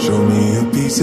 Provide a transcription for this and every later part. Show me a piece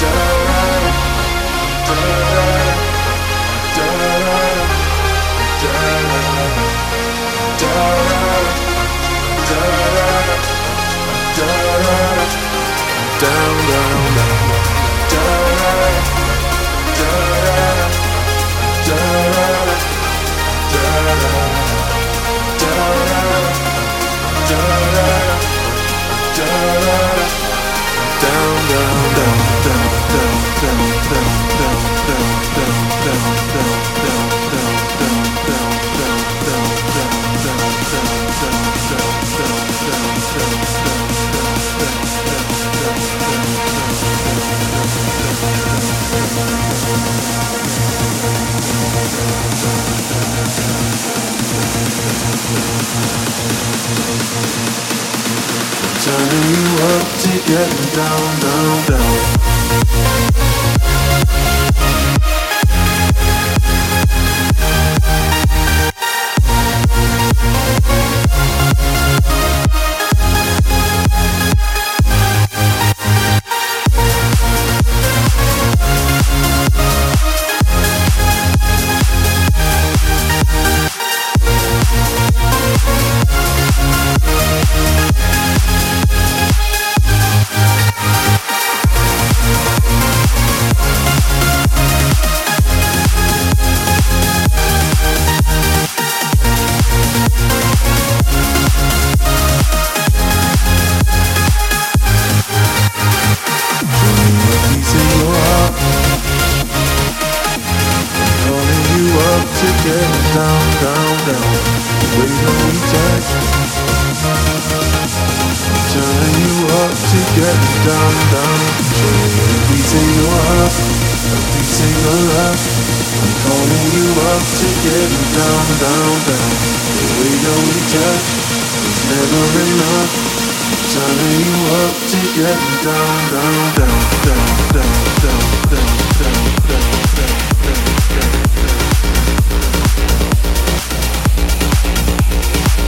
Down, down, down. Turning you up to getting down, down, down. Down, down, down. The way that we touch, turning you up to getting down, down. Show me a piece of your heart, a piece of your love. I'm calling you up to getting down, down, down. The way that we touch is never enough. Turning you up to getting down, down, down, down, down, down, down, down, down, down, down, down, down.